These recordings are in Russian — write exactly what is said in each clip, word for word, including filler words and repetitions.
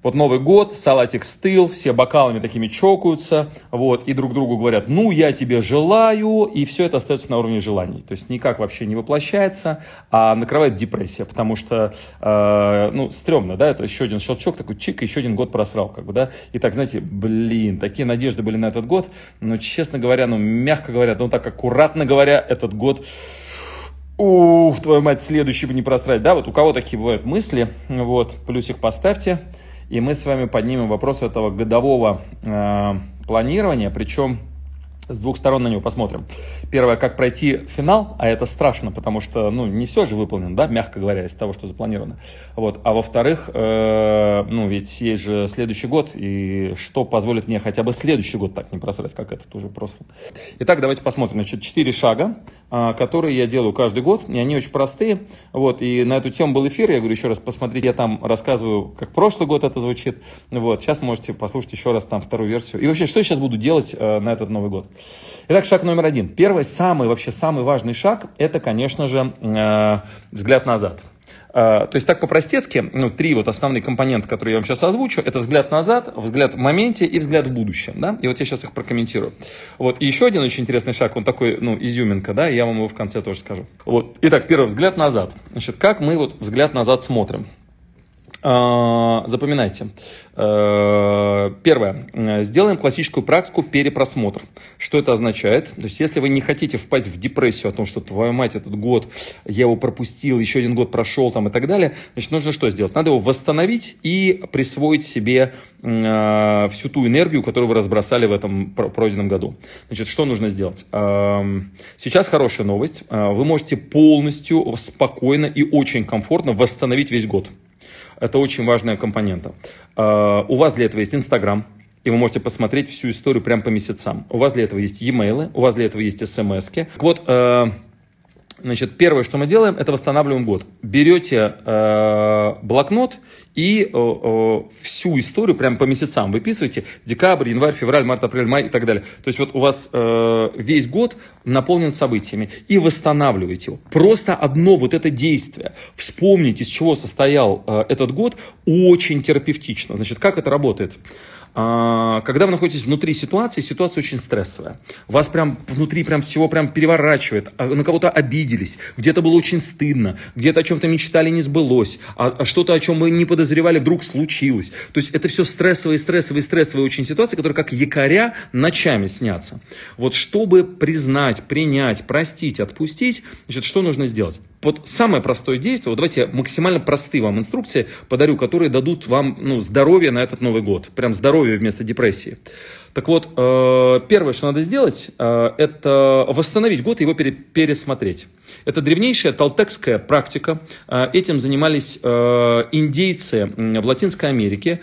Вот Новый год, салатик стыл, все бокалами такими чокаются, вот, и друг другу говорят, ну, я тебе желаю, и все это остается на уровне желаний. То есть никак вообще не воплощается, а накрывает депрессия, потому что, э, ну, стрёмно, да, это еще один щелчок, такой чик, еще один год просрал, как бы, да. И так, знаете, блин, такие надежды были на этот год, но, честно говоря, ну, мягко говоря, ну, так аккуратно говоря, этот год... Ух, твою мать, следующий бы не просрать, да, вот у кого такие бывают мысли, вот, плюсик поставьте. И мы с вами поднимем вопрос этого годового э, планирования, причем с двух сторон на него посмотрим. Первое, как пройти финал, а это страшно, потому что, ну, не все же выполнено, да, мягко говоря, из того, что запланировано. Вот. А во-вторых, э, ну, ведь есть же следующий год, и что позволит мне хотя бы следующий год так не просрать, как этот уже просрал. Итак, давайте посмотрим. Значит, четыре шага, э, которые я делаю каждый год, и они очень простые. Вот. И на эту тему был эфир, я говорю еще раз, посмотрите, я там рассказываю, как прошлый год это звучит. Вот. Сейчас можете послушать еще раз там вторую версию. И вообще, что я сейчас буду делать э, на этот Новый год? Итак, шаг номер один. Первый, самый, вообще самый важный шаг, это, конечно же, э, взгляд назад. Э, то есть так по-простецки, ну, три вот основные компонента, которые я вам сейчас озвучу, это взгляд назад, взгляд в моменте и взгляд в будущем, да, и вот я сейчас их прокомментирую. Вот, и еще один очень интересный шаг, он такой, ну, изюминка, да, я вам его в конце тоже скажу. Вот, итак, первый, взгляд назад. Значит, как мы вот взгляд назад смотрим? Запоминайте. Первое. Сделаем классическую практику перепросмотр. Что это означает? То есть, если вы не хотите впасть в депрессию о том, что, твою мать, этот год, я его пропустил, еще один год прошел там и так далее, значит, нужно что сделать? Надо его восстановить и присвоить себе всю ту энергию, которую вы разбросали в этом пройденном году. Значит, что нужно сделать? Сейчас хорошая новость. Вы можете полностью, спокойно и очень комфортно восстановить весь год. Это очень важная компонента. У вас для этого есть Инстаграм, и вы можете посмотреть всю историю прямо по месяцам. У вас для этого есть e-mail, у вас для этого есть смс-ки. Вот, значит, первое, что мы делаем, это восстанавливаем год. Берете блокнот и всю историю прямо по месяцам выписываете. Декабрь, январь, февраль, март, апрель, май и так далее. То есть вот у вас весь год наполнен событиями. И восстанавливаете его. Просто одно вот это действие. Вспомнить, из чего состоял этот год, очень терапевтично. Значит, как это работает? Когда вы находитесь внутри ситуации, ситуация очень стрессовая. Вас прям внутри прям всего прям переворачивает. На кого-то обиделись, где-то было очень стыдно, где-то о чем-то мечтали, не сбылось, а что-то, о чем мы не подозревали, вдруг случилось. То есть это все стрессовые, стрессовые, стрессовые очень ситуации, которые как якоря ночами снятся. Вот чтобы признать, принять, простить, отпустить, значит, что нужно сделать? Вот самое простое действие, вот давайте я максимально простые вам инструкции подарю, которые дадут вам, ну, здоровье на этот Новый год. Прям здоровье вместо депрессии. Так вот, первое, что надо сделать, это восстановить год и его пересмотреть. Это древнейшая толтекская практика. Этим занимались индейцы в Латинской Америке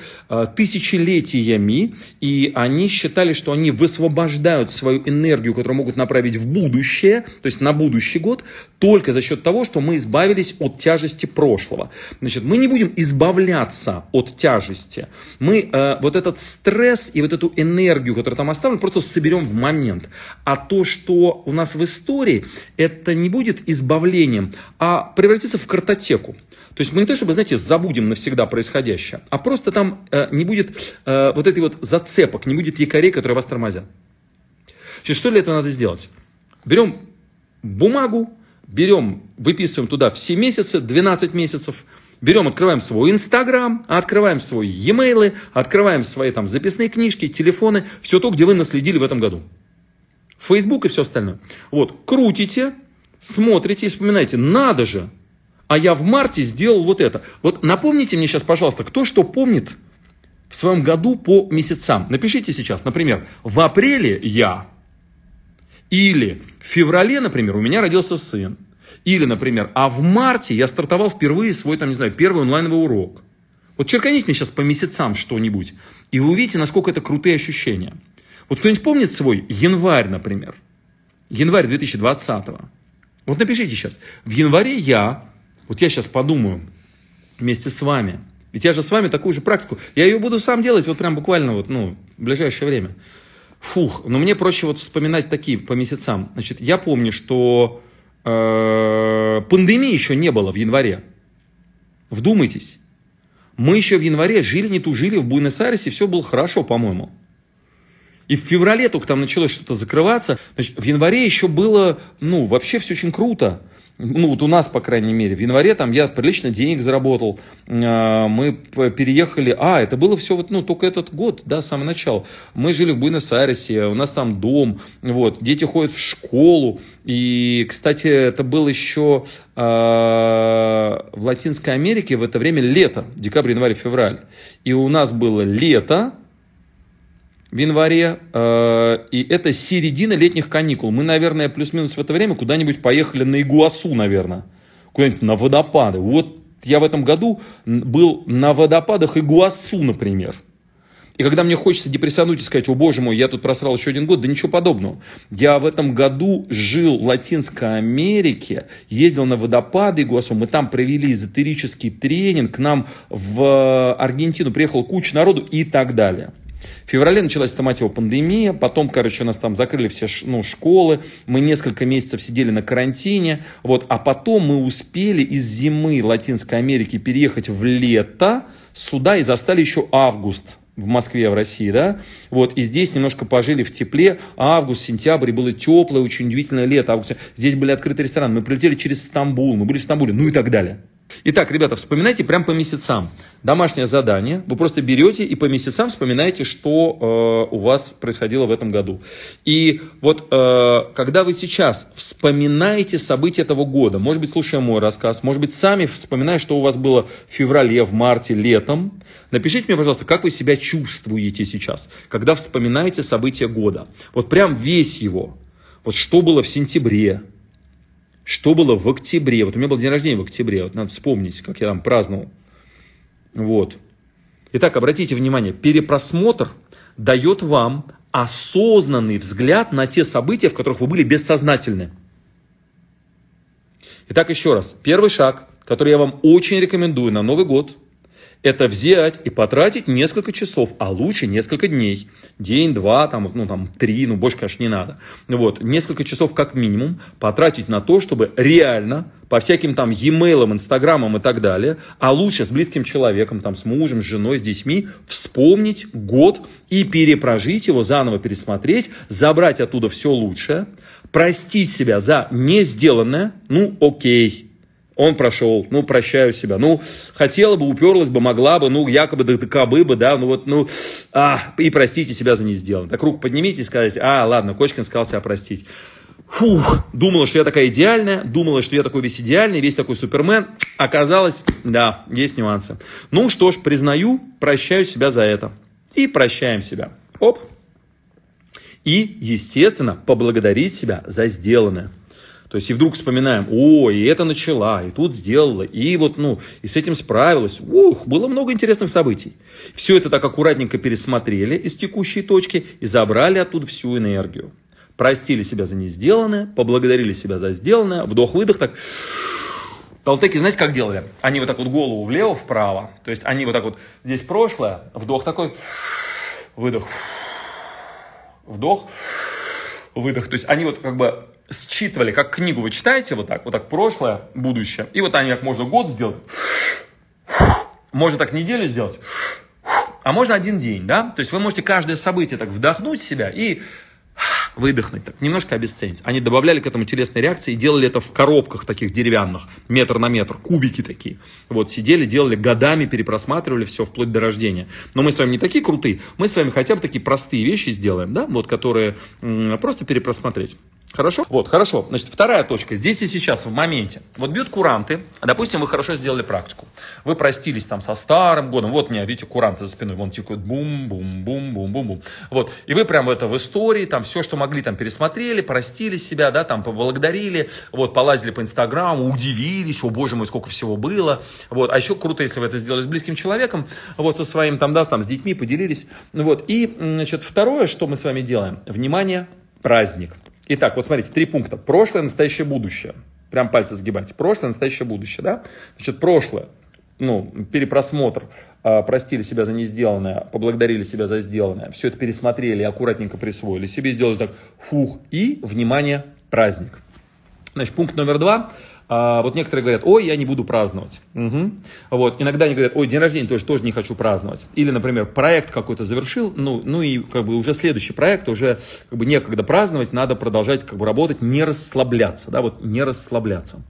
тысячелетиями. И они считали, что они высвобождают свою энергию, которую могут направить в будущее, то есть на будущий год, только за счет того, что мы избавились от тяжести прошлого. Значит, мы не будем избавляться от тяжести. Мы вот этот стресс и вот эту энергию, Энергию, которая там оставлена, просто соберем в момент. А то, что у нас в истории, это не будет избавлением, а превратится в картотеку. То есть мы не то чтобы, знаете, забудем навсегда происходящее, а просто там э, не будет э, вот этой вот зацепок, не будет якорей, которые вас тормозят. Значит, что для этого надо сделать? Берем бумагу, берем, выписываем туда все месяцы, двенадцать месяцев. Берем, открываем свой Инстаграм, открываем свои e-mail, открываем свои там записные книжки, телефоны, все то, где вы наследили в этом году. Фейсбук и все остальное. Вот, крутите, смотрите и вспоминайте, надо же, а я в марте сделал вот это. Вот напомните мне сейчас, пожалуйста, кто что помнит в своем году по месяцам. Напишите сейчас, например, в апреле я, или в феврале, например, у меня родился сын. Или, например, а в марте я стартовал впервые свой, там, не знаю, первый онлайновый урок. Вот черканите мне сейчас по месяцам что-нибудь, и вы увидите, насколько это крутые ощущения. Вот кто-нибудь помнит свой январь, например? Январь две тысячи двадцатого. Вот напишите сейчас. В январе я, вот я сейчас подумаю вместе с вами, Ведь я же с вами такую же практику, я ее буду сам делать вот прям буквально вот, ну, в ближайшее время. Фух, но мне проще вот вспоминать такие по месяцам. Значит, я помню, что э, пандемии еще не было в январе. Вдумайтесь. Мы еще в январе жили, не тужили в Буэнос-Айресе, все было хорошо, по-моему. И в феврале только там началось что-то закрываться. Значит, в январе еще было, ну, вообще все очень круто. Ну, вот у нас, по крайней мере, в январе там я прилично денег заработал, мы переехали, а, это было все вот, ну, только этот год, да, с самого начала. Мы жили в Буэнос-Айресе, у нас там дом, вот, дети ходят в школу, и, кстати, это было еще э, в Латинской Америке в это время лето, декабрь, январь, февраль, и у нас было лето в январе, э, и это середина летних каникул. Мы, наверное, плюс-минус в это время куда-нибудь поехали на Игуасу, наверное, куда-нибудь на водопады. Вот я в этом году был на водопадах Игуасу, например. И когда мне хочется депрессануть и сказать, о боже мой, я тут просрал еще один год, да ничего подобного. Я в этом году жил в Латинской Америке, ездил на водопады Игуасу, мы там провели эзотерический тренинг, к нам в Аргентину приехала куча народу и так далее. В феврале началась томатева пандемия, потом, короче, у нас там закрыли все ну, школы, мы несколько месяцев сидели на карантине, вот, а потом мы успели из зимы Латинской Америки переехать в лето сюда и застали еще август в Москве, в России, да, вот, и здесь немножко пожили в тепле, август, сентябрь, было теплое, очень удивительное лето, август, здесь были открыты рестораны, мы прилетели через Стамбул, мы были в Стамбуле, ну и так далее. Итак, ребята, вспоминайте прям по месяцам. Домашнее задание. Вы просто берете и по месяцам вспоминаете, что э, у вас происходило в этом году. И вот э, когда вы сейчас вспоминаете события этого года, может быть, слушая мой рассказ, может быть, сами вспоминая, что у вас было в феврале, в марте, летом, напишите мне, пожалуйста, как вы себя чувствуете сейчас, когда вспоминаете события года. Вот прям весь его. Вот что было в сентябре. Что было в октябре? Вот у меня был день рождения в октябре. Вот надо вспомнить, как я там праздновал. Вот. Итак, обратите внимание, перепросмотр дает вам осознанный взгляд на те события, в которых вы были бессознательны. Итак, еще раз. Первый шаг, который я вам очень рекомендую на Новый год, это взять и потратить несколько часов, а лучше несколько дней. День, два, там, ну, там, три, ну, больше, конечно, не надо. Вот, несколько часов как минимум потратить на то, чтобы реально по всяким там e-mail'ам, инстаграмам и так далее, а лучше с близким человеком, там, с мужем, с женой, с детьми, вспомнить год и перепрожить его, заново пересмотреть, забрать оттуда все лучшее, простить себя за не сделанное, ну, окей. Он прошел, ну, прощаю себя, ну, хотела бы, уперлась бы, могла бы, ну, якобы, да, кабы бы, да, ну, вот, ну, а, и простите себя за не сделанное. Так руку поднимите и скажите, а, ладно, Кочкин сказал себя простить. Фух, думала, что я такая идеальная, думала, что я такой весь идеальный, весь такой супермен. Оказалось, да, есть нюансы. Ну, что ж, признаю, прощаю себя за это. И прощаем себя. Оп. И, естественно, поблагодарить себя за сделанное. То есть, и вдруг вспоминаем, о, и это начала, и тут сделала, и вот, ну, и с этим справилась. Ух, было много интересных событий. Все это так аккуратненько пересмотрели из текущей точки и забрали оттуда всю энергию. Простили себя за не сделанное, поблагодарили себя за сделанное, вдох-выдох так. Толтеки, знаете, как делали? Они вот так вот голову влево-вправо, то есть, они вот так вот, здесь прошлое, вдох такой, выдох, вдох, выдох. То есть, они вот как бы... считывали, как книгу вы читаете, вот так, вот так прошлое, будущее. И вот они как можно год сделать, можно так неделю сделать, а можно один день, да? То есть вы можете каждое событие так вдохнуть в себя и выдохнуть, так немножко обесценить. Они добавляли к этому телесные реакции и делали это в коробках таких деревянных, метр на метр, кубики такие. Вот сидели, делали годами, перепросматривали все вплоть до рождения. Но мы с вами не такие крутые, мы с вами хотя бы такие простые вещи сделаем, да? Вот которые м- просто перепросмотреть. Хорошо? Вот, хорошо. Значит, вторая точка. Здесь и сейчас, в моменте. Вот бьют куранты. Допустим, вы хорошо сделали практику. Вы простились там со старым годом. Вот у меня, видите, куранты за спиной. Вон тикают бум-бум-бум-бум-бум-бум. Вот. И вы прям это в истории, там все, что могли, там пересмотрели, простили себя, да, там поблагодарили, вот, полазили по Инстаграму, удивились, о боже мой, сколько всего было. Вот. А еще круто, если вы это сделали с близким человеком, вот, со своим там, да, там, с детьми поделились. Вот. И, значит, второе, что мы с вами делаем. Внимание, праздник. Итак, вот смотрите, три пункта. Прошлое, настоящее, будущее. Прям пальцы сгибайте. Прошлое, настоящее, будущее, да? Значит, прошлое. ну, перепросмотр, простили себя за несделанное, поблагодарили себя за сделанное, все это пересмотрели, аккуратненько присвоили себе, сделали так, фух, и, внимание, праздник. Значит, пункт номер два. А, вот некоторые говорят, ой, я не буду праздновать. Угу. Вот. Иногда они говорят, ой, день рождения тоже, тоже не хочу праздновать. Или, например, проект какой-то завершил, ну, ну и как бы уже следующий проект, уже как бы некогда праздновать, надо продолжать как бы работать, не расслабляться, да, вот не расслабляться.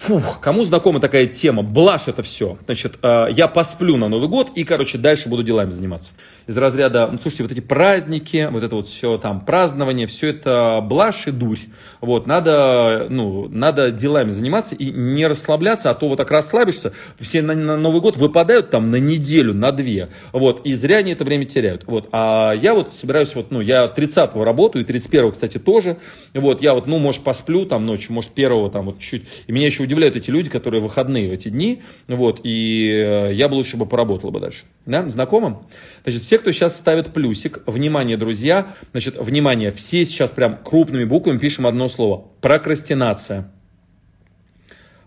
Фух, кому знакома такая тема? Блажь это все. Значит, я посплю на Новый год и, короче, дальше буду делами заниматься. Из разряда, ну, слушайте, вот эти праздники, вот это вот все там празднование, все это блажь и дурь. Вот, надо, ну, надо делами заниматься и не расслабляться, а то вот так расслабишься, все на, на Новый год выпадают там на неделю, на две. Вот, и зря они это время теряют. Вот, а я вот собираюсь, вот, ну, я тридцатого работаю, и тридцать первого, кстати, тоже. Вот, я вот, ну, может, посплю там ночью, может, первого там вот чуть-чуть. И меня еще удивляют эти люди, которые выходные в эти дни, вот, и я бы лучше бы поработал бы дальше. Да? Знакомо? Значит, все, кто сейчас ставит плюсик, внимание, друзья, значит, внимание, все сейчас прям крупными буквами пишем одно слово – прокрастинация.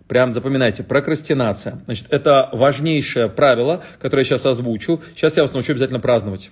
Прям запоминайте, прокрастинация. Значит, это важнейшее правило, которое я сейчас озвучу. Сейчас я вас научу обязательно праздновать.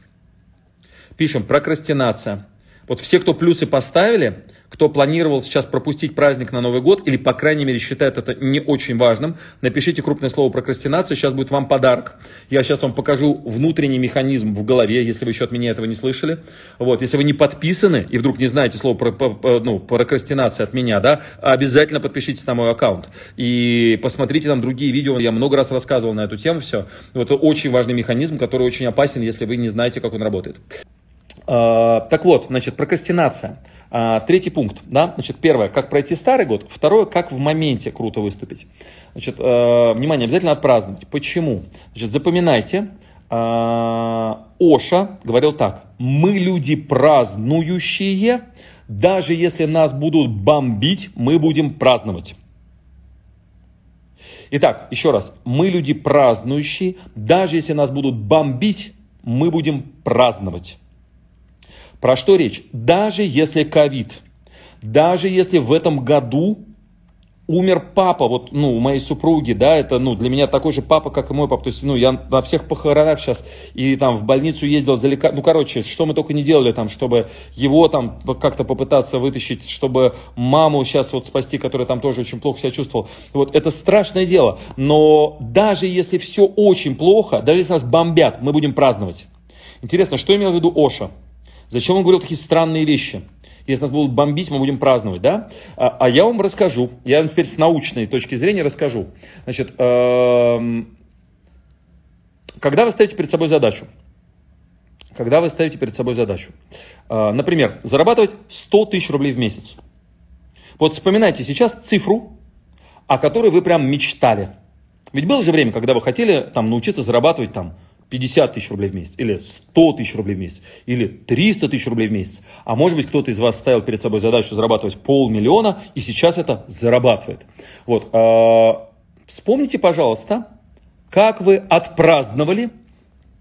Пишем прокрастинация. Вот все, кто плюсы поставили, кто планировал сейчас пропустить праздник на Новый год или, по крайней мере, считает это не очень важным, напишите крупное слово прокрастинация, сейчас будет вам подарок. Я сейчас вам покажу внутренний механизм в голове, если вы еще от меня этого не слышали. Вот, если вы не подписаны и вдруг не знаете слово про, про, ну, прокрастинация от меня, да, обязательно подпишитесь на мой аккаунт и посмотрите там другие видео. Я много раз рассказывал на эту тему все. Вот очень важный механизм, который очень опасен, если вы не знаете, как он работает. Так вот, значит, прокрастинация. Третий пункт, да, значит, первое, как пройти старый год, второе, как в моменте круто выступить. Значит, э, внимание, обязательно отпраздновать. Почему? Значит, запоминайте, э, Оша говорил так: мы люди празднующие, даже если нас будут бомбить, мы будем праздновать. Итак, еще раз, мы люди празднующие, даже если нас будут бомбить, мы будем праздновать. Про что речь? Даже если ковид, даже если в этом году умер папа, вот, ну, у моей супруги, да, это, ну, для меня такой же папа, как и мой папа, то есть, ну, я на всех похоронах сейчас и там в больницу ездил за лекарством, ну, короче, что мы только не делали там, чтобы его там как-то попытаться вытащить, чтобы маму сейчас вот спасти, которая там тоже очень плохо себя чувствовала, вот, это страшное дело, но даже если все очень плохо, даже если нас бомбят, мы будем праздновать. Интересно, что имел в виду Оша? Зачем он говорил такие странные вещи? Если нас будут бомбить, мы будем праздновать, да? А, а я вам расскажу, я вам теперь с научной точки зрения расскажу. Значит, э-м, когда вы ставите перед собой задачу, когда вы ставите перед собой задачу, э, например, зарабатывать сто тысяч рублей в месяц. Вот вспоминайте сейчас цифру, о которой вы прям мечтали. Ведь было же время, когда вы хотели там научиться зарабатывать там пятьдесят тысяч рублей в месяц, или сто тысяч рублей в месяц, или триста тысяч рублей в месяц. А может быть, кто-то из вас ставил перед собой задачу зарабатывать полмиллиона, и сейчас это зарабатывает. Вот. А, вспомните, пожалуйста, как вы отпраздновали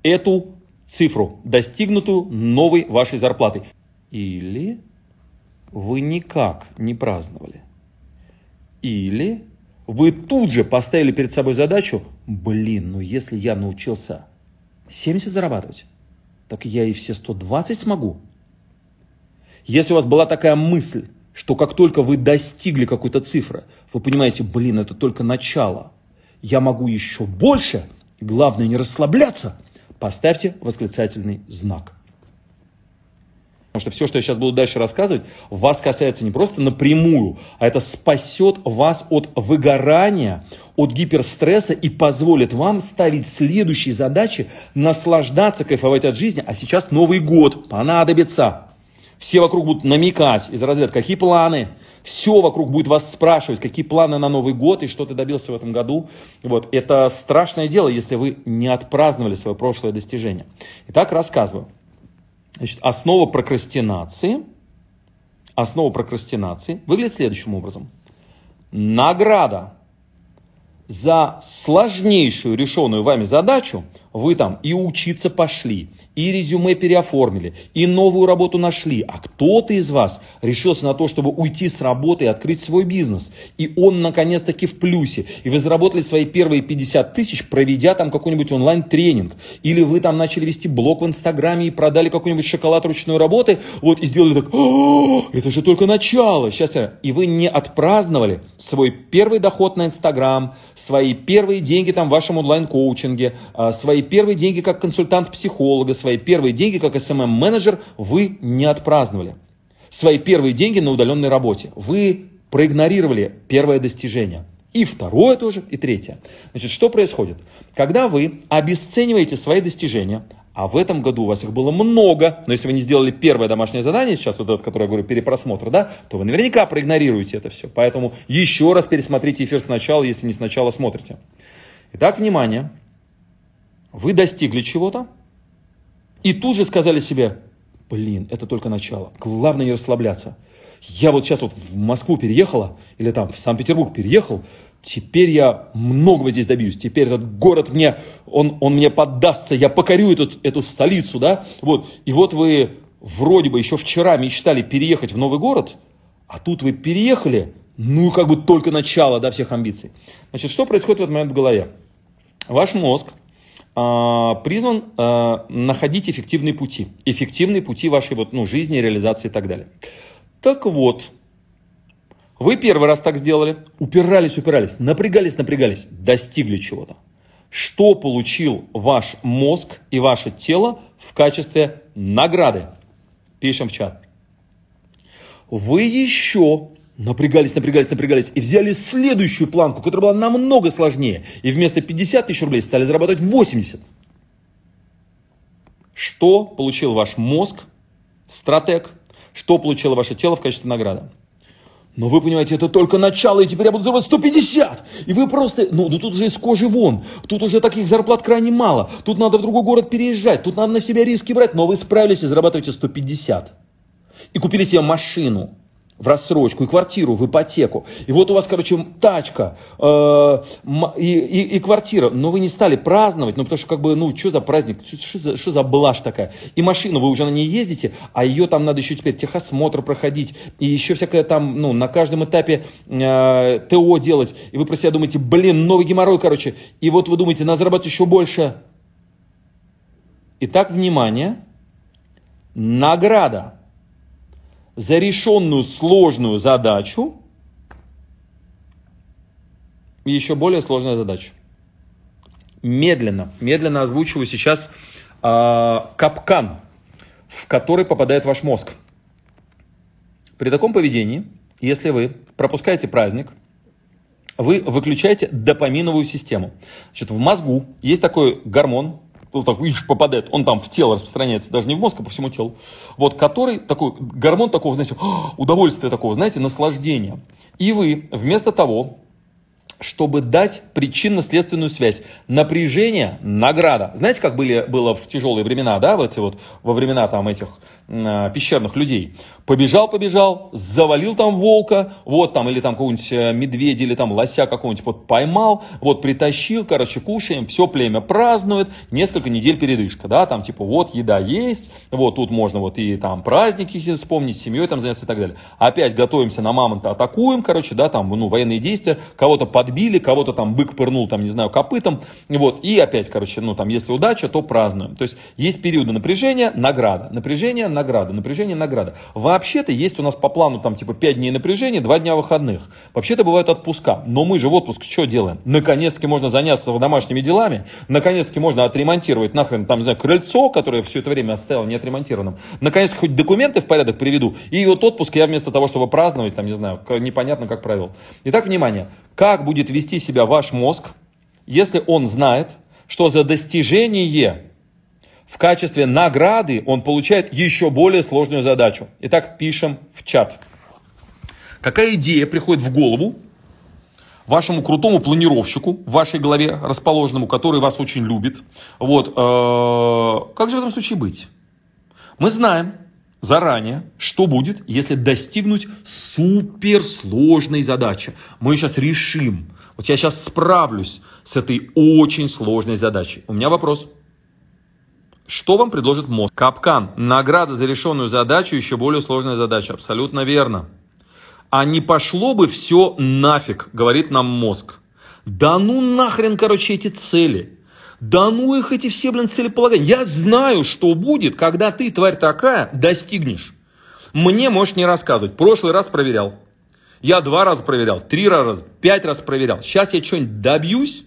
эту цифру, достигнутую новой вашей зарплатой. Или вы никак не праздновали. Или вы тут же поставили перед собой задачу, блин, ну если я научился семьдесят зарабатывать, так я и все сто двадцать смогу. Если у вас была такая мысль, что как только вы достигли какой-то цифры, вы понимаете, блин, это только начало, я могу еще больше, главное не расслабляться, поставьте восклицательный знак. Потому что все, что я сейчас буду дальше рассказывать, вас касается не просто напрямую, а это спасет вас от выгорания, от гиперстресса и позволит вам ставить следующие задачи, наслаждаться, кайфовать от жизни. А сейчас Новый год понадобится. Все вокруг будут намекать из разряда, какие планы. Все вокруг будет вас спрашивать, какие планы на Новый год и что ты добился в этом году. Вот. Это страшное дело, если вы не отпраздновали свое прошлое достижение. Итак, рассказываю. Значит, основа прокрастинации, основа прокрастинации выглядит следующим образом. Награда за сложнейшую решенную вами задачу Вы там и учиться пошли, и резюме переоформили, и новую работу нашли. А кто-то из вас решился на то, чтобы уйти с работы и открыть свой бизнес. И он наконец-таки в плюсе. И вы заработали свои первые пятьдесят тысяч, проведя там какой-нибудь онлайн-тренинг. Или вы там начали вести блог в Инстаграме и продали какой-нибудь шоколад ручной работы. Вот и сделали так, это же только начало. Сейчас я... И вы не отпраздновали свой первый доход на Инстаграм, свои первые деньги там в вашем онлайн-коучинге, свои первые деньги как консультант-психолога, свои первые деньги как эс эм эм-менеджер вы не отпраздновали. Свои первые деньги на удаленной работе. Вы проигнорировали первое достижение. И второе тоже, и третье. Значит, что происходит? Когда вы обесцениваете свои достижения, а в этом году у вас их было много, но если вы не сделали первое домашнее задание, сейчас вот этот, который я говорю, перепросмотр, да, то вы наверняка проигнорируете это все. Поэтому еще раз пересмотрите эфир сначала, если не сначала смотрите. Итак, внимание. Вы достигли чего-то и тут же сказали себе, блин, это только начало, главное не расслабляться. Я вот сейчас вот в Москву переехала или там в Санкт-Петербург переехал, теперь я многого здесь добьюсь, теперь этот город мне, он, он мне поддастся, я покорю эту, эту столицу, да, вот. И вот вы вроде бы еще вчера мечтали переехать в новый город, а тут вы переехали, ну как бы только начало, да, всех амбиций. Значит, что происходит в этот момент в голове? Ваш мозг призван э, находить эффективные пути. Эффективные пути вашей вот, ну, жизни, реализации и так далее. Так вот, вы первый раз так сделали, упирались, упирались, напрягались, напрягались, достигли чего-то. Что получил ваш мозг и ваше тело в качестве награды? Пишем в чат. Вы еще... Напрягались, напрягались, напрягались и взяли следующую планку, которая была намного сложнее. И вместо пятьдесят тысяч рублей стали зарабатывать восемьдесят. Что получил ваш мозг, стратег, что получило ваше тело в качестве награды? Но вы понимаете, это только начало, и теперь я буду зарабатывать сто пятьдесят. И вы просто, ну, ну тут уже из кожи вон, тут уже таких зарплат крайне мало, тут надо в другой город переезжать, тут надо на себя риски брать, но вы справились и зарабатываете сто пятьдесят. И купили себе машину в рассрочку, и квартиру, в ипотеку. И вот у вас, короче, тачка э, и, и, и квартира. Но вы не стали праздновать, ну, потому что, как бы, ну, что за праздник, что за, что за блажь такая. И машину вы уже на ней ездите, а ее там надо еще теперь техосмотр проходить, и еще всякое там, ну, на каждом этапе э, ТО делать. И вы про себя думаете, блин, новый геморрой, короче. И вот вы думаете, надо зарабатывать еще больше. Итак, внимание, награда за решенную сложную задачу и еще более сложная задача. Медленно, медленно озвучиваю сейчас э, капкан, в который попадает ваш мозг. При таком поведении, если вы пропускаете праздник, вы выключаете допаминовую систему. Значит, в мозгу есть такой гормон, вот так, видишь, попадает, он там в тело распространяется, даже не в мозг, а по всему телу, вот, который, такой, гормон такого, знаете, удовольствия такого, знаете, наслаждения. И вы, вместо того, чтобы дать причинно-следственную связь, напряжение, награда. Знаете, как были, было в тяжелые времена, да, вот, вот, во времена там этих э, пещерных людей? Побежал, побежал, завалил там волка, вот там, или там какого-нибудь медведя, или там лося какого-нибудь вот поймал, вот притащил, короче, кушаем, все племя празднует, несколько недель передышка, да, там типа вот еда есть, вот тут можно вот и там праздники вспомнить, семьей там заняться и так далее. Опять готовимся на мамонта, атакуем, короче, да, там, ну, военные действия, кого-то подбили, били, кого-то там бык пырнул, там, не знаю, копытом, вот, и опять, короче, ну, там, если удача, то празднуем. То есть, есть периоды напряжения, награда, напряжение, награда, напряжение, награда. Вообще-то есть у нас по плану, там, типа, пять дней напряжения, два дня выходных. Вообще-то бывают отпуска, но мы же в отпуск что делаем? Наконец-таки можно заняться домашними делами, наконец-таки можно отремонтировать нахрен, там, не знаю, крыльцо, которое все это время оставил неотремонтированным, наконец-таки хоть документы в порядок приведу, и вот отпуск я вместо того, чтобы праздновать, там, не знаю, непонятно, как провел. Итак, внимание, как будет вести себя ваш мозг, если он знает, что за достижение в качестве награды он получает еще более сложную задачу. Итак, пишем в чат. Какая идея приходит в голову вашему крутому планировщику в вашей голове расположенному, который вас очень любит? Вот, э, как же в этом случае быть? Мы знаем заранее, что будет, если достигнуть суперсложной задачи. Мы сейчас решим. Вот я сейчас справлюсь с этой очень сложной задачей. У меня вопрос. Что вам предложит мозг? Капкан. Награда за решенную задачу, еще более сложная задача. Абсолютно верно. А не пошло бы все нафиг, говорит нам мозг. Да ну нахрен, короче, эти цели. Да ну их эти все, блин, целеполагания. Я знаю, что будет, когда ты, тварь такая, достигнешь. Мне можешь не рассказывать. Прошлый раз проверял. Я два раза проверял, три раза, пять раз проверял. Сейчас я что-нибудь добьюсь.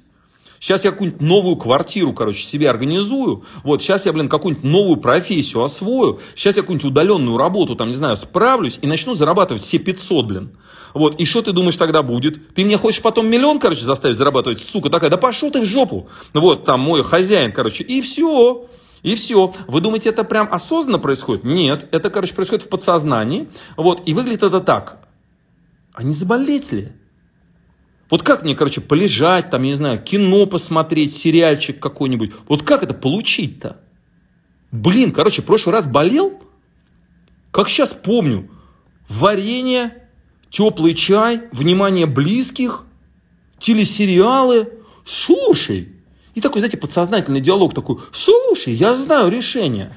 Сейчас я какую-нибудь новую квартиру, короче, себе организую. Вот, сейчас я, блин, какую-нибудь новую профессию освою. Сейчас я какую-нибудь удаленную работу, там, не знаю, справлюсь и начну зарабатывать все пятьсот, блин. Вот, и что ты думаешь тогда будет? Ты мне хочешь потом миллион, короче, заставить зарабатывать, сука такая? Да пошел ты в жопу. Вот, там, мой хозяин, короче, и все. И все. Вы думаете, это прям осознанно происходит? Нет. Это, короче, происходит в подсознании. Вот, и выглядит это так. А не заболеть ли? Вот как мне, короче, полежать, там, я не знаю, кино посмотреть, сериальчик какой-нибудь. Вот как это получить-то? Блин, короче, в прошлый раз болел? Как сейчас помню. Варенье, теплый чай, внимание близких, телесериалы. Слушай. И такой, знаете, подсознательный диалог такой. Слушай, я знаю решение.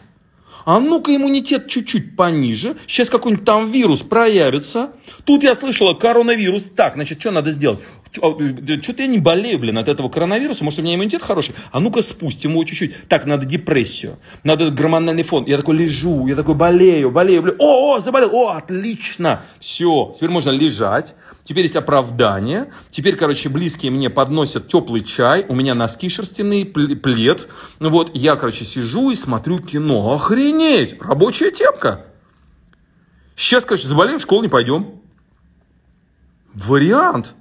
А ну-ка иммунитет чуть-чуть пониже. Сейчас какой-нибудь там вирус проявится. Тут я слышала коронавирус. Так, значит, что надо сделать? Что-то я не болею, блин, от этого коронавируса. Может, у меня иммунитет хороший? А ну-ка спустим его чуть-чуть. Так, надо депрессию. Надо гормональный фон. Я такой лежу, я такой болею, болею, блин. О, о, заболел. О, отлично. Все, теперь можно лежать. Теперь есть оправдание. Теперь, короче, близкие мне подносят теплый чай. У меня носки шерстяные, плед. Ну вот, я, короче, сижу и смотрю кино. Охренеть, рабочая темка. Сейчас, короче, заболеем, в школу не пойдем. Вариант.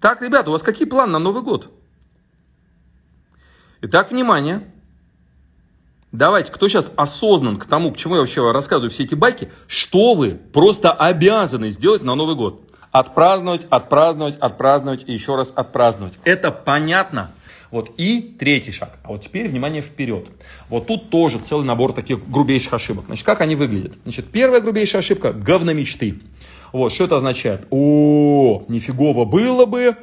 Так, ребята, у вас какие планы на Новый год? Итак, внимание. Давайте, кто сейчас осознан к тому, к чему я вообще рассказываю все эти байки, что вы просто обязаны сделать на Новый год? Отпраздновать, отпраздновать, отпраздновать и еще раз отпраздновать. Это понятно? Вот и третий шаг. А вот теперь, внимание, вперед. Вот тут тоже целый набор таких грубейших ошибок. Значит, как они выглядят? Значит, первая грубейшая ошибка – говно мечты. Вот, что это означает? О, нифигово было бы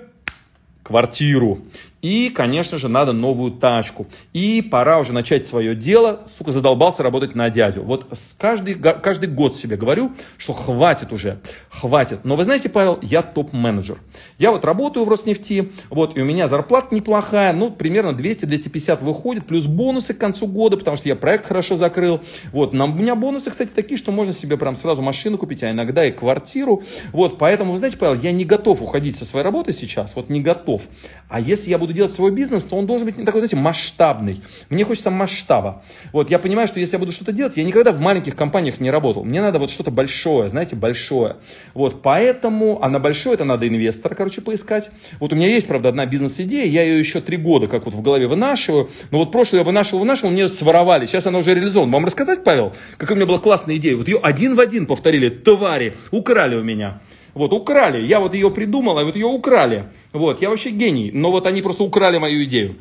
квартиру. И, конечно же, надо новую тачку. И пора уже начать свое дело. Сука, задолбался работать на дядю. Вот каждый, каждый год себе говорю, что хватит уже. Хватит. Но вы знаете, Павел, я топ-менеджер. Я вот работаю в Роснефти. Вот, и у меня зарплата неплохая. Ну, примерно двести-двести пятьдесят выходит. Плюс бонусы к концу года, потому что я проект хорошо закрыл. Вот, у меня бонусы, кстати, такие, что можно себе прям сразу машину купить, а иногда и квартиру. Вот, поэтому, вы знаете, Павел, я не готов уходить со своей работы сейчас. Вот, не готов. А если я буду делать свой бизнес, то он должен быть не такой, знаете, масштабный. Мне хочется масштаба. Вот, я понимаю, что если я буду что-то делать, я никогда в маленьких компаниях не работал. Мне надо вот что-то большое, знаете, большое. Вот, поэтому, а на большое это надо инвестора, короче, поискать. Вот у меня есть, правда, одна бизнес-идея, я ее еще три года как вот в голове вынашиваю, но вот прошлую я вынашивал, вынашивал, мне своровали. Сейчас она уже реализована. Вам рассказать, Павел, какая у меня была классная идея? Вот ее один в один повторили, твари, украли у меня. Вот, украли. Я вот ее придумал, а вот ее украли. Вот, я вообще гений. Но вот они просто украли мою идею.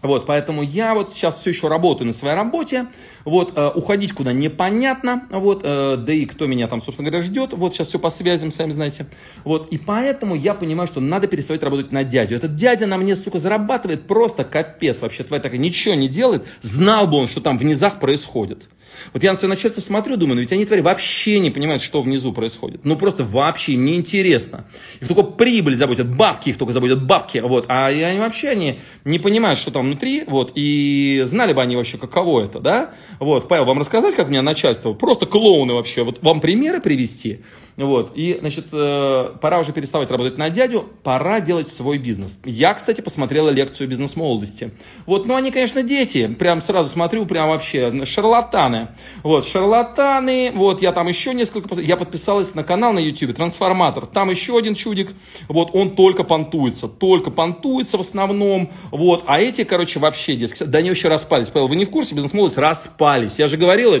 Вот, поэтому я вот сейчас все еще работаю на своей работе. Вот, э, уходить куда непонятно. Вот, э, да и кто меня там, собственно говоря, ждет. Вот, сейчас все по связям, сами знаете. Вот, и поэтому я понимаю, что надо переставать работать на дядю. Этот дядя на мне, сука, зарабатывает просто капец. Вообще, тварь такая, ничего не делает. Знал бы он, что там в низах происходит. Вот я на свое начальство смотрю, думаю, ну ведь они, твари, вообще не понимают, что внизу происходит. Ну просто вообще неинтересно. Их только прибыль заботят, бабки их только заботят, бабки. Вот. А они вообще они не понимают, что там внутри. Вот. И знали бы они вообще, каково это, да? Вот. Павел, вам рассказать, как у меня начальство? Просто клоуны вообще. Вот вам примеры привести? Вот. И, значит, пора уже переставать работать на дядю, пора делать свой бизнес. Я, кстати, посмотрела лекцию «Бизнес-молодости». Вот. Ну они, конечно, дети. Прям сразу смотрю, прям вообще шарлатаны. Вот, шарлатаны, вот, я там еще несколько, я подписалась на канал на YouTube, Трансформатор, там еще один чудик, вот, он только понтуется, только понтуется в основном, вот, а эти, короче, вообще, детские, да они вообще распались, Павел, вы не в курсе, бизнес-молодость, распались, я же говорил,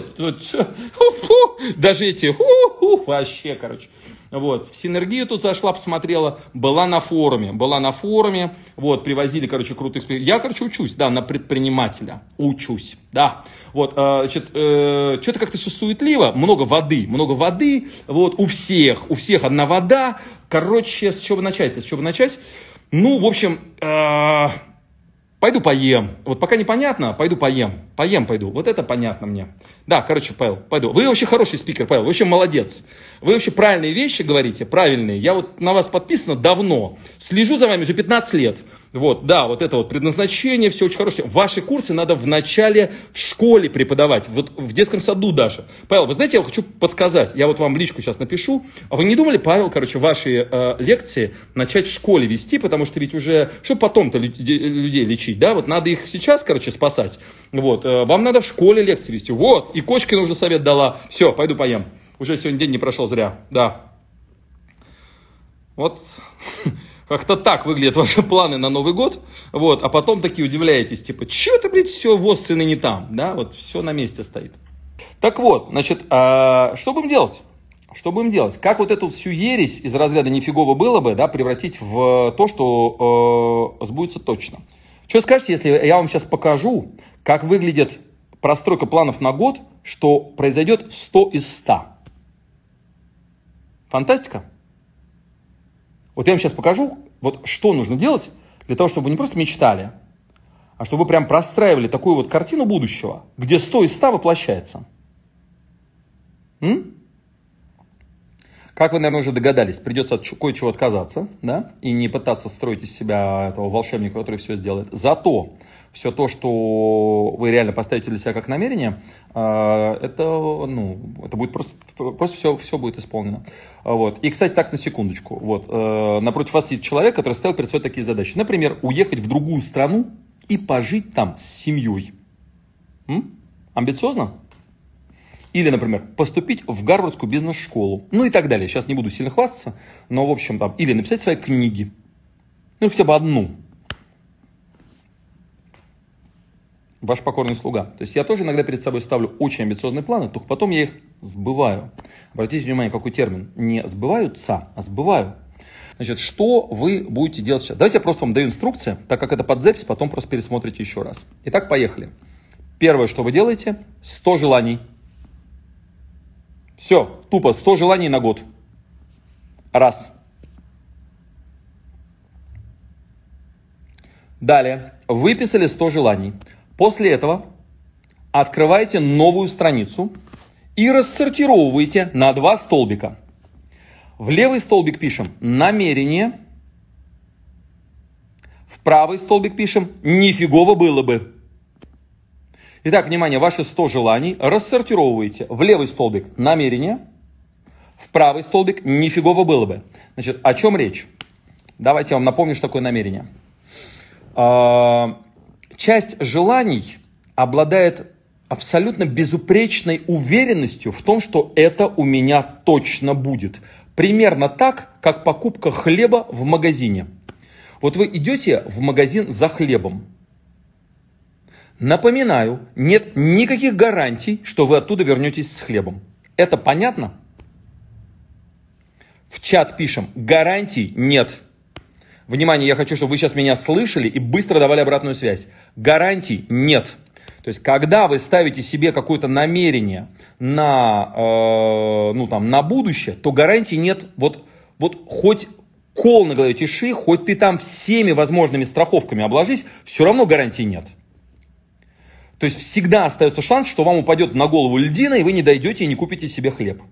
даже эти, вообще, короче. Вот, в синергию тут зашла, посмотрела, была на форуме, была на форуме, вот, привозили, короче, крутых экспериментов. Я, короче, учусь, да, на предпринимателя, учусь, да, вот, значит, э, что-то как-то все суетливо, много воды, много воды, вот, у всех, у всех одна вода, короче, с чего бы начать-то, с чего бы начать, ну, в общем, э, Пойду поем. Вот пока непонятно, пойду поем. Поем пойду. Вот это понятно мне. Да, короче, Павел, пойду. Вы вообще хороший спикер, Павел. Вы вообще молодец. Вы вообще правильные вещи говорите, правильные. Я вот на вас подписана давно. Слежу за вами уже пятнадцать лет. Вот, да, вот это вот предназначение, все очень хорошее. Ваши курсы надо в начале в школе преподавать, вот в детском саду даже. Павел, вы знаете, я хочу подсказать. Я вот вам личку сейчас напишу. А вы не думали, Павел, короче, ваши э, лекции начать в школе вести, потому что ведь уже, что потом-то людей лечить? Да, вот надо их сейчас, короче, спасать. Вот, вам надо в школе лекции вести. Вот, и Кочкина уже совет дала. Все, пойду поем. Уже сегодня день не прошел зря. Да. Вот, как-то так выглядят ваши планы на Новый год. Вот, а потом такие удивляетесь, типа, чего это, блядь, все, воз сыны не там. Да, вот, все на месте стоит. Так вот, значит, а что будем делать? Что будем делать? Как вот эту всю ересь из разряда нифигово было бы, да, превратить в то, что э, сбудется точно? Что скажете, если я вам сейчас покажу, как выглядит простройка планов на год, что произойдет сто из ста? Фантастика? Вот я вам сейчас покажу, вот что нужно делать для того, чтобы вы не просто мечтали, а чтобы вы прям простраивали такую вот картину будущего, где сто из ста воплощается. М? Как вы, наверное, уже догадались, придется от кое-чего отказаться, да, и не пытаться строить из себя этого волшебника, который все сделает. Зато все то, что вы реально поставите для себя как намерение, это, ну, это будет просто, просто все, все будет исполнено. Вот. И, кстати, так на секундочку. Вот. Напротив вас сидит человек, который ставил перед собой такие задачи. Например, уехать в другую страну и пожить там с семьей. М? Амбициозно? Или, например, поступить в Гарвардскую бизнес-школу. Ну и так далее. Сейчас не буду сильно хвастаться. Но, в общем, там. Или написать свои книги. Ну, хотя бы одну. Ваш покорный слуга. То есть я тоже иногда перед собой ставлю очень амбициозные планы, только потом я их сбываю. Обратите внимание, какой термин. Не сбываются, а сбываю. Значит, что вы будете делать сейчас? Давайте я просто вам даю инструкции, так как это под запись, потом просто пересмотрите еще раз. Итак, поехали. Первое, что вы делаете, сто желаний. Все, тупо, сто желаний на год. Раз. Далее, выписали сто желаний. После этого открываете новую страницу и рассортировываете на два столбика. В левый столбик пишем намерение, в правый столбик пишем нифигово было бы. Итак, внимание, ваши сто желаний рассортировываете в левый столбик намерение, в правый столбик нифигово было бы. Значит, о чем речь? Давайте я вам напомню, что такое намерение. Часть желаний обладает абсолютно безупречной уверенностью в том, что это у меня точно будет. Примерно так, как покупка хлеба в магазине. Вот вы идете в магазин за хлебом. Напоминаю, нет никаких гарантий, что вы оттуда вернетесь с хлебом. Это понятно? В чат пишем: гарантий нет. Внимание, я хочу, чтобы вы сейчас меня слышали и быстро давали обратную связь. Гарантий нет. То есть, когда вы ставите себе какое-то намерение на, э, ну, там, на будущее, то гарантий нет. Вот, вот хоть кол на голове тиши, хоть ты там всеми возможными страховками обложись, все равно гарантий нет. То есть всегда остается шанс, что вам упадет на голову льдина, и вы не дойдете и не купите себе хлеб.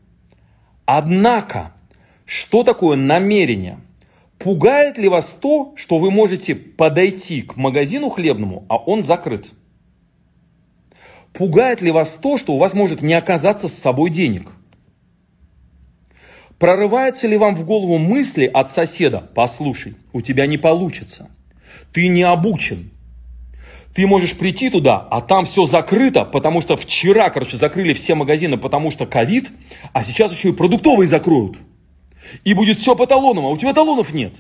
Однако, что такое намерение? Пугает ли вас то, что вы можете подойти к магазину хлебному, а он закрыт? Пугает ли вас то, что у вас может не оказаться с собой денег? Прорываются ли вам в голову мысли от соседа: послушай, у тебя не получится, ты не обучен. Ты можешь прийти туда, а там все закрыто, потому что вчера, короче, закрыли все магазины, потому что ковид, а сейчас еще и продуктовые закроют. И будет все по талонам, а у тебя талонов нет.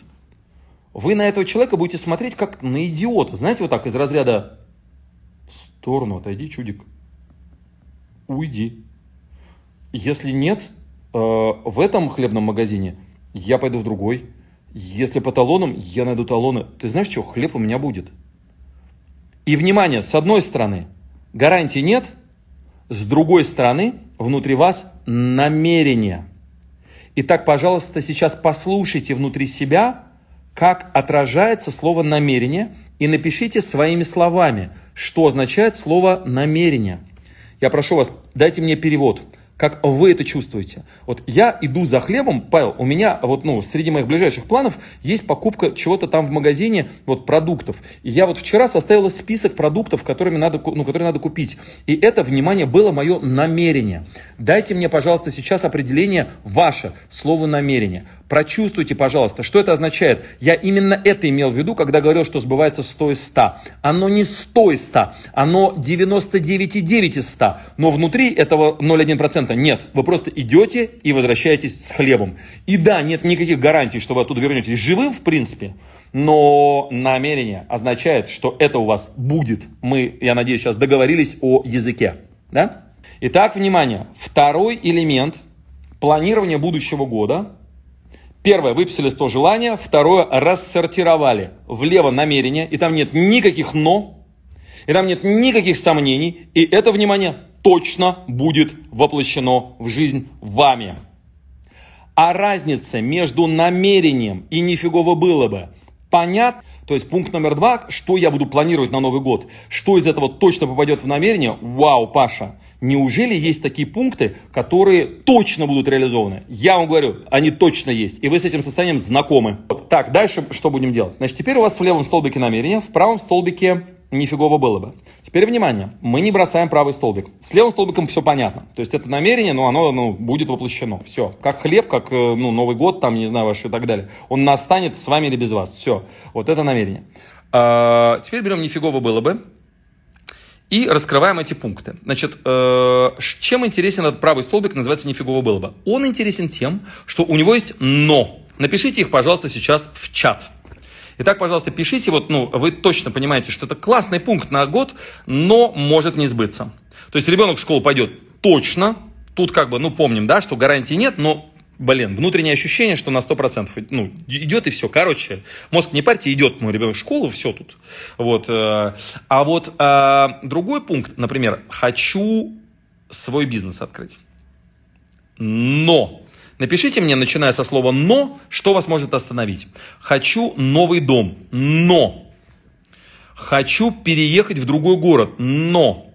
Вы на этого человека будете смотреть как на идиота. Знаете, вот так, из разряда: в сторону отойди, чудик. Уйди. Если нет, э, в этом хлебном магазине, я пойду в другой. Если по талонам, я найду талоны. Ты знаешь что, хлеб у меня будет. И, внимание, с одной стороны гарантий нет, с другой стороны внутри вас намерение. Итак, пожалуйста, сейчас послушайте внутри себя, как отражается слово «намерение», и напишите своими словами, что означает слово «намерение». Я прошу вас, дайте мне перевод, как вы это чувствуете. Вот я иду за хлебом, Павел, у меня вот, ну, среди моих ближайших планов есть покупка чего-то там в магазине, вот, продуктов. И я вот вчера составила список продуктов, которыми надо, ну, которые надо купить. И это, внимание, было мое намерение. Дайте мне, пожалуйста, сейчас определение ваше, слово «намерение». Прочувствуйте, пожалуйста, что это означает. Я именно это имел в виду, когда говорил, что сбывается сто из ста. Оно не сто из ста, оно девяносто девять и девять из ста. Но внутри этого ноль целых одна десятая процента нет. Вы просто идете и возвращаетесь с хлебом. И да, нет никаких гарантий, что вы оттуда вернетесь живым, в принципе. Но намерение означает, что это у вас будет. Мы, я надеюсь, сейчас договорились о языке. Да? Итак, внимание. Второй элемент планирования будущего года. Первое, выписали сто желаний. Второе, рассортировали. Влево намерение, и там нет никаких «но», и там нет никаких сомнений. И это, внимание, точно будет воплощено в жизнь вами. А разница между намерением и «нифигово было бы» понятно. То есть пункт номер два, что я буду планировать на Новый год, что из этого точно попадет в намерение. Вау, Паша, неужели есть такие пункты, которые точно будут реализованы? Я вам говорю, они точно есть, и вы с этим состоянием знакомы. Так, дальше что будем делать? Значит, теперь у вас в левом столбике намерение, в правом столбике нифигово было бы. Теперь, внимание, мы не бросаем правый столбик. С левым столбиком все понятно. То есть это намерение, но оно ну, будет воплощено. Все. Как хлеб, как ну, Новый год, там, не знаю, ваш и так далее. Он настанет с вами или без вас. Все. Вот это намерение. А, теперь берем нифигово было бы и раскрываем эти пункты. Значит, э, чем интересен этот правый столбик, называется нифигово было бы? Он интересен тем, что у него есть «но». Напишите их, пожалуйста, сейчас в чат. Итак, пожалуйста, пишите, вот, ну, вы точно понимаете, что это классный пункт на год, но может не сбыться. То есть ребенок в школу пойдет точно, тут как бы, ну, помним, да, что гарантий нет, но, блин, внутреннее ощущение, что на сто процентов, ну, идет и все. Короче, мозг не парьте, идет мой ребенок в школу, все тут. Вот. А вот а, другой пункт, например, хочу свой бизнес открыть, но... Напишите мне, начиная со слова «но», что вас может остановить. Хочу новый дом, но. Хочу переехать в другой город, но.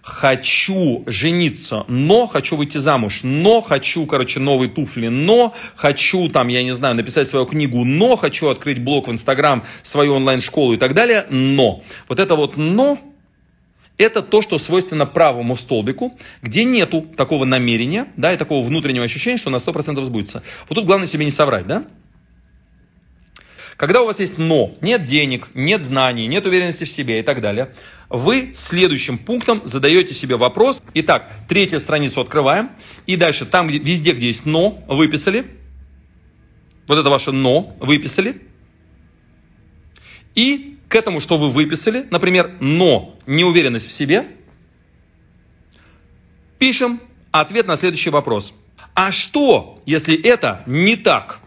Хочу жениться, но. Хочу выйти замуж, но. Хочу, короче, новые туфли, но. Хочу, там, я не знаю, написать свою книгу, но. Хочу открыть блог в Инстаграм, свою онлайн-школу и так далее, но. Вот это вот «но». Это то, что свойственно правому столбику, где нету такого намерения, да, и такого внутреннего ощущения, что на сто процентов сбудется. Вот тут главное себе не соврать, да? Когда у вас есть «но», нет денег, нет знаний, нет уверенности в себе и так далее, вы следующим пунктом задаете себе вопрос. Итак, третью страницу открываем, и дальше там, где, везде, где есть «но», выписали. Вот это ваше «но» выписали. И... К этому, что вы выписали, например, «но» неуверенность в себе, пишем ответ на следующий вопрос. А что, если это не так?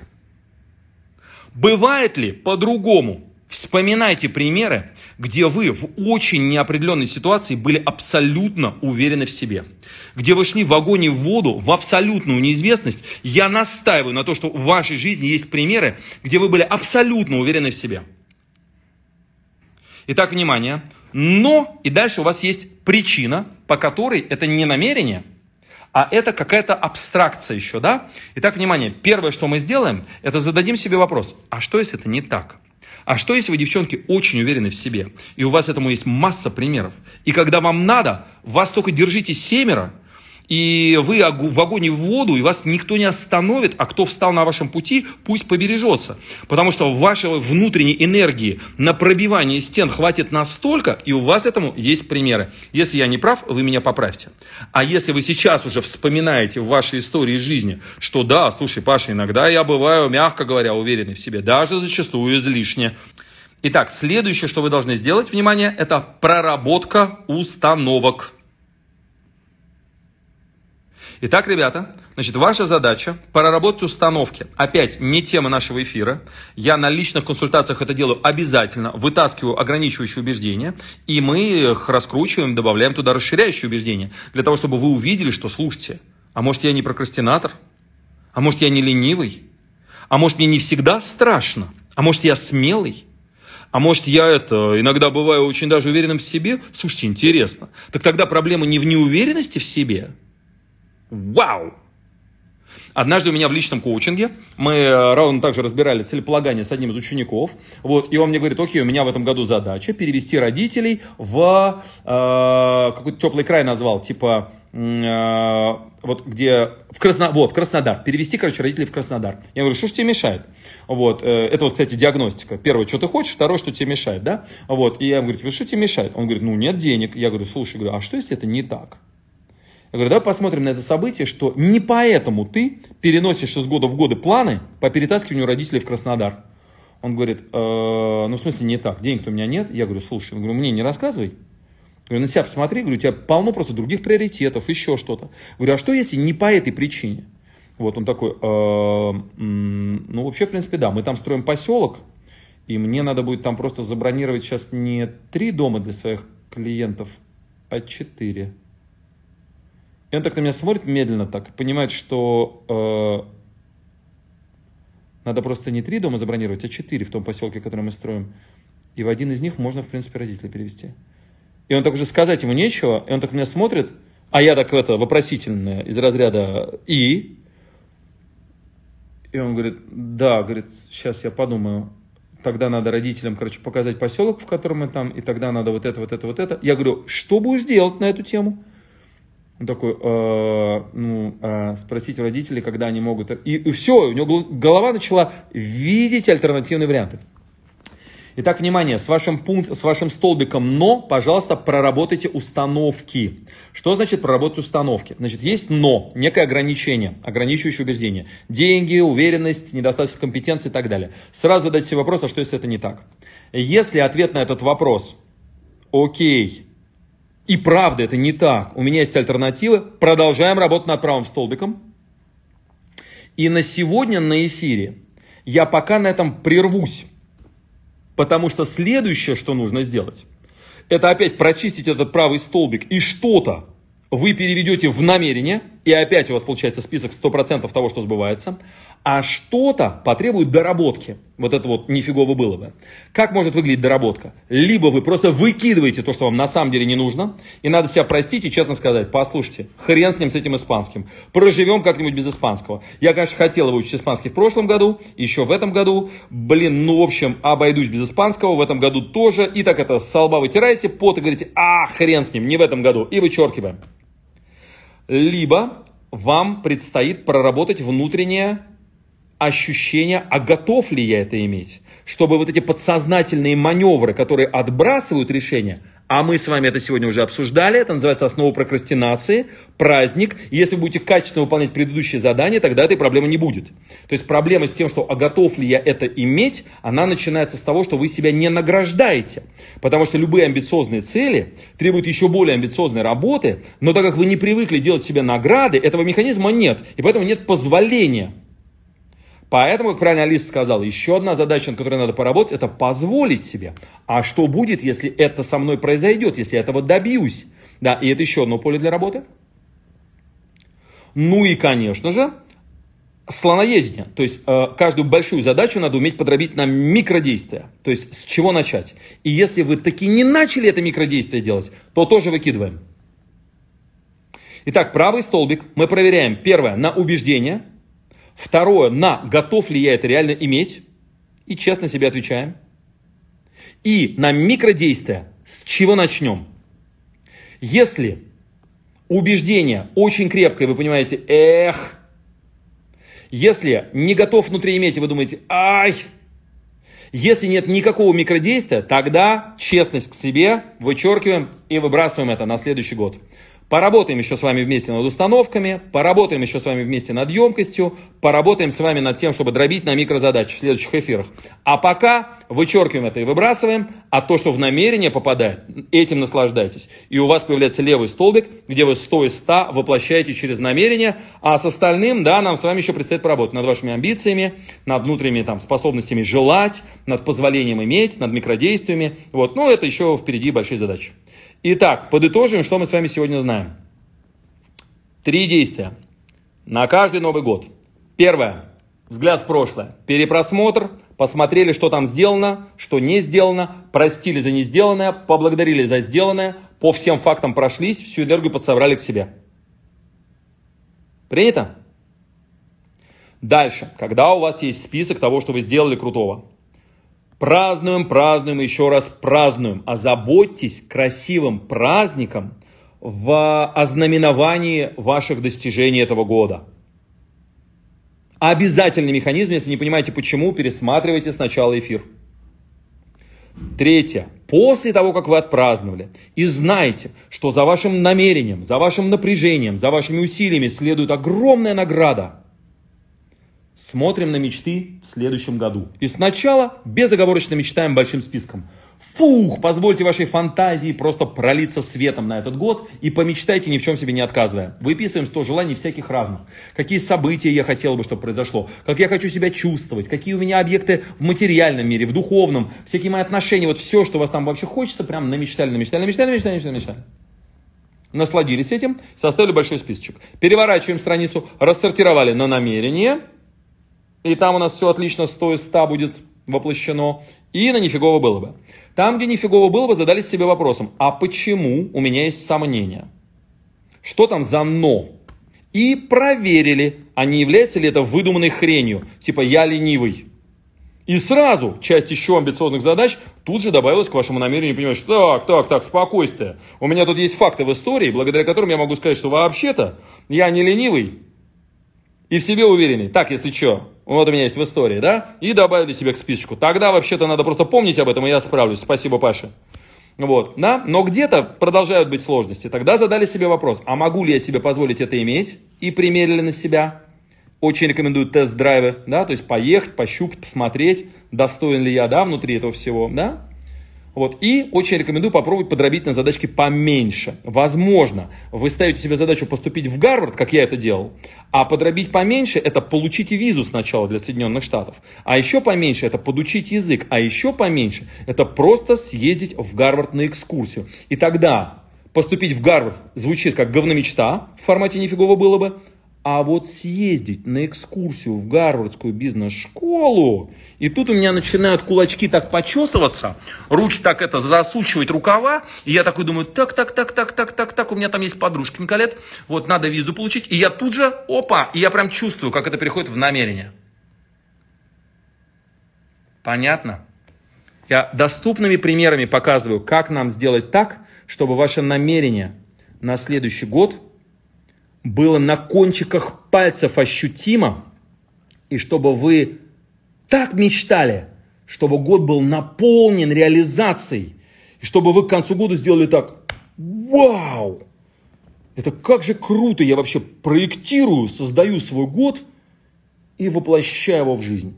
Бывает ли по-другому? Вспоминайте примеры, где вы в очень неопределенной ситуации были абсолютно уверены в себе. Где вы шли в огонь и в воду, в абсолютную неизвестность. Я настаиваю на то, что в вашей жизни есть примеры, где вы были абсолютно уверены в себе. Итак, внимание, но, и дальше у вас есть причина, по которой это не намерение, а это какая-то абстракция еще, да? Итак, внимание, первое, что мы сделаем, это зададим себе вопрос, а что, если это не так? А что, если вы, девчонки, очень уверены в себе, и у вас этому есть масса примеров, и когда вам надо, вас только держите семеро, и вы в огонь и в воду, и вас никто не остановит, а кто встал на вашем пути, пусть побережется. Потому что вашей внутренней энергии на пробивание стен хватит настолько, и у вас этому есть примеры. Если я не прав, вы меня поправьте. А если вы сейчас уже вспоминаете в вашей истории жизни, что да, слушай, Паша, иногда я бываю, мягко говоря, уверенный в себе, даже зачастую излишне. Итак, следующее, что вы должны сделать, внимание, это проработка установок. Итак, ребята, значит, ваша задача проработать установки. Опять не тема нашего эфира. Я на личных консультациях это делаю обязательно. Вытаскиваю ограничивающие убеждения, и мы их раскручиваем, добавляем туда расширяющие убеждения. Для того, чтобы вы увидели, что, слушайте, а может, я не прокрастинатор? А может, я не ленивый? А может, мне не всегда страшно? А может, я смелый? А может, я это иногда бываю очень даже уверенным в себе? Слушайте, интересно. Так тогда проблема не в неуверенности в себе? Вау! Однажды у меня в личном коучинге мы ровно также разбирали целеполагание с одним из учеников. Вот, и он мне говорит: окей, у меня в этом году задача перевести родителей в э, какой-то теплый край назвал, типа э, вот где в, Красно, вот, в Краснодар. Перевести, короче, родителей в Краснодар. Я говорю: что ж тебе мешает? Вот, э, это вот, кстати, диагностика. Первое, что ты хочешь, второе, что тебе мешает, да? Вот, и я ему говорю: что тебе мешает? Он говорит: ну, нет денег. Я говорю: слушай, я говорю, а что если это не так? Я говорю: давай посмотрим на это событие, что не поэтому ты переносишь из года в годы планы по перетаскиванию родителей в Краснодар. Он говорит: э, ну, в смысле, не так, денег-то у меня нет. Я говорю: слушай, я говорю, мне не рассказывай. Я говорю: на себя посмотри, говорю, у тебя полно просто других приоритетов, еще что-то. Я говорю: а что, если не по этой причине? Вот он такой: э, ну, вообще, в принципе, да, мы там строим поселок, и мне надо будет там просто забронировать сейчас не три дома для своих клиентов, а четыре. И он так на меня смотрит медленно так, понимает, что э, надо просто не три дома забронировать, а четыре в том поселке, который мы строим. И в один из них можно, в принципе, родителей перевести. И он так уже сказать ему нечего, и он так на меня смотрит, а я так это вопросительное из разряда «и». И он говорит: да, говорит, сейчас я подумаю. Тогда надо родителям, короче, показать поселок, в котором мы там, и тогда надо вот это, вот это, вот это. Я говорю: что будешь делать на эту тему? Он такой: э, ну, э, спросить у родителей, когда они могут. И, и все, у него голова начала видеть альтернативные варианты. Итак, внимание, с вашим, пункт, с вашим столбиком «но», пожалуйста, проработайте установки. Что значит проработать установки? Значит, есть «но», некое ограничение, ограничивающее убеждение. Деньги, уверенность, недостаточность компетенции и так далее. Сразу задать себе вопрос: а что, если это не так? Если ответ на этот вопрос «окей», и правда, это не так, у меня есть альтернативы, продолжаем работу над правым столбиком. И на сегодня на эфире я пока на этом прервусь, потому что следующее, что нужно сделать, это опять прочистить этот правый столбик, и что-то вы переведете в намерение, и опять у вас получается список сто процентов того, что сбывается, а что-то потребует доработки. Вот это вот нифигово было бы. Как может выглядеть доработка? Либо вы просто выкидываете то, что вам на самом деле не нужно, и надо себя простить и честно сказать: послушайте, хрен с ним, с этим испанским. Проживем как-нибудь без испанского. Я, конечно, хотел выучить испанский в прошлом году, еще в этом году. Блин, ну, в общем, обойдусь без испанского, в этом году тоже. И так это со лба вытираете пот и говорите: а, хрен с ним, не в этом году. И вычеркиваем. Либо вам предстоит проработать внутреннее ощущение, а готов ли я это иметь, чтобы вот эти подсознательные маневры, которые отбрасывают решение, а мы с вами это сегодня уже обсуждали, это называется основа прокрастинации, праздник. Если вы будете качественно выполнять предыдущие задания, тогда этой проблемы не будет. То есть проблема с тем, что а готов ли я это иметь, она начинается с того, что вы себя не награждаете. Потому что любые амбициозные цели требуют еще более амбициозной работы, но так как вы не привыкли делать себе награды, этого механизма нет, и поэтому нет позволения. Поэтому, как правильно Алиса сказала, еще одна задача, над которой надо поработать, это позволить себе. А что будет, если это со мной произойдет, если я этого добьюсь? Да, и это еще одно поле для работы. Ну и, конечно же, слоноедение. То есть, э, каждую большую задачу надо уметь подробить на микродействия. То есть, с чего начать. И если вы таки не начали это микродействие делать, то тоже выкидываем. Итак, правый столбик мы проверяем. Первое, на убеждение. Второе, на готов ли я это реально иметь, и честно себе отвечаем. И на микродействия, с чего начнем. Если убеждение очень крепкое, вы понимаете, эх, если не готов внутри иметь, и вы думаете, ай, если нет никакого микродействия, тогда честность к себе вычеркиваем и выбрасываем это на следующий год. Поработаем еще с вами вместе над установками, поработаем еще с вами вместе над емкостью, поработаем с вами над тем, чтобы дробить на микрозадачи в следующих эфирах. А пока вычеркиваем это и выбрасываем, а то, что в намерение попадает, этим наслаждайтесь. И у вас появляется левый столбик, где вы сто из ста воплощаете через намерение, а с остальным, да, нам с вами еще предстоит поработать над вашими амбициями, над внутренними там способностями желать, над позволением иметь, над микродействиями. Вот, ну, это еще впереди большие задачи. Итак, подытожим, что мы с вами сегодня знаем. Три действия на каждый Новый год. Первое. Взгляд в прошлое. Перепросмотр, посмотрели, что там сделано, что не сделано, простили за не сделанное, поблагодарили за сделанное, по всем фактам прошлись, всю энергию подсобрали к себе. Принято? Дальше, когда у вас есть список того, что вы сделали крутого, празднуем, празднуем, еще раз празднуем. Озаботьтесь красивым праздником в ознаменовании ваших достижений этого года. Обязательный механизм, если не понимаете почему, пересматривайте сначала эфир. Третье. После того, как вы отпраздновали, и знаете, что за вашим намерением, за вашим напряжением, за вашими усилиями следует огромная награда, смотрим на мечты в следующем году. И сначала безоговорочно мечтаем большим списком. Фух, позвольте вашей фантазии просто пролиться светом на этот год и помечтайте, ни в чем себе не отказывая. Выписываем сто желаний всяких разных. Какие события я хотел бы, чтобы произошло, как я хочу себя чувствовать, какие у меня объекты в материальном мире, в духовном, всякие мои отношения, вот все, что у вас там вообще хочется, прям намечтали, намечтали, намечтали, намечтали, намечтали, намечтали. Насладились этим, составили большой списочек. Переворачиваем страницу, рассортировали на намерение. И там у нас все отлично, сто из ста будет воплощено. И на нифигово было бы. Там, где нифигово было бы, задались себе вопросом, а почему у меня есть сомнения? Что там за «но»? И проверили, а не является ли это выдуманной хренью, типа «я ленивый». И сразу часть еще амбициозных задач тут же добавилась к вашему намерению, понимаешь, так, так, так, спокойствие. У меня тут есть факты в истории, благодаря которым я могу сказать, что вообще-то я не ленивый и в себе уверенный. Так, если что. Вот у меня есть в истории, да? И добавили себе к списочку. Тогда вообще-то надо просто помнить об этом, и я справлюсь. Спасибо, Паша. Вот, да? Но где-то продолжают быть сложности. Тогда задали себе вопрос, а могу ли я себе позволить это иметь? И примерили на себя. Очень рекомендую тест-драйвы, да? То есть поехать, пощупать, посмотреть, достоин ли я, да, внутри этого всего, да? Вот, и очень рекомендую попробовать подробить на задачки поменьше. Возможно, вы ставите себе задачу поступить в Гарвард, как я это делал, а подробить поменьше – это получите визу сначала для Соединенных Штатов, а еще поменьше – это подучить язык, а еще поменьше – это просто съездить в Гарвард на экскурсию. И тогда поступить в Гарвард звучит как говномечта, в формате нифигово было бы, а вот съездить на экскурсию в Гарвардскую бизнес-школу, и тут у меня начинают кулачки так почесываться, руки так это засучивать рукава, и я такой думаю, так, так, так, так, так, так, так, у меня там есть подружка Николет, вот надо визу получить, и я тут же, опа, и я прям чувствую, как это переходит в намерение. Понятно? Я доступными примерами показываю, как нам сделать так, чтобы ваше намерение на следующий год было на кончиках пальцев ощутимо, и чтобы вы так мечтали, чтобы год был наполнен реализацией, и чтобы вы к концу года сделали так: вау! Это как же круто! Я вообще проектирую, создаю свой год и воплощаю его в жизнь.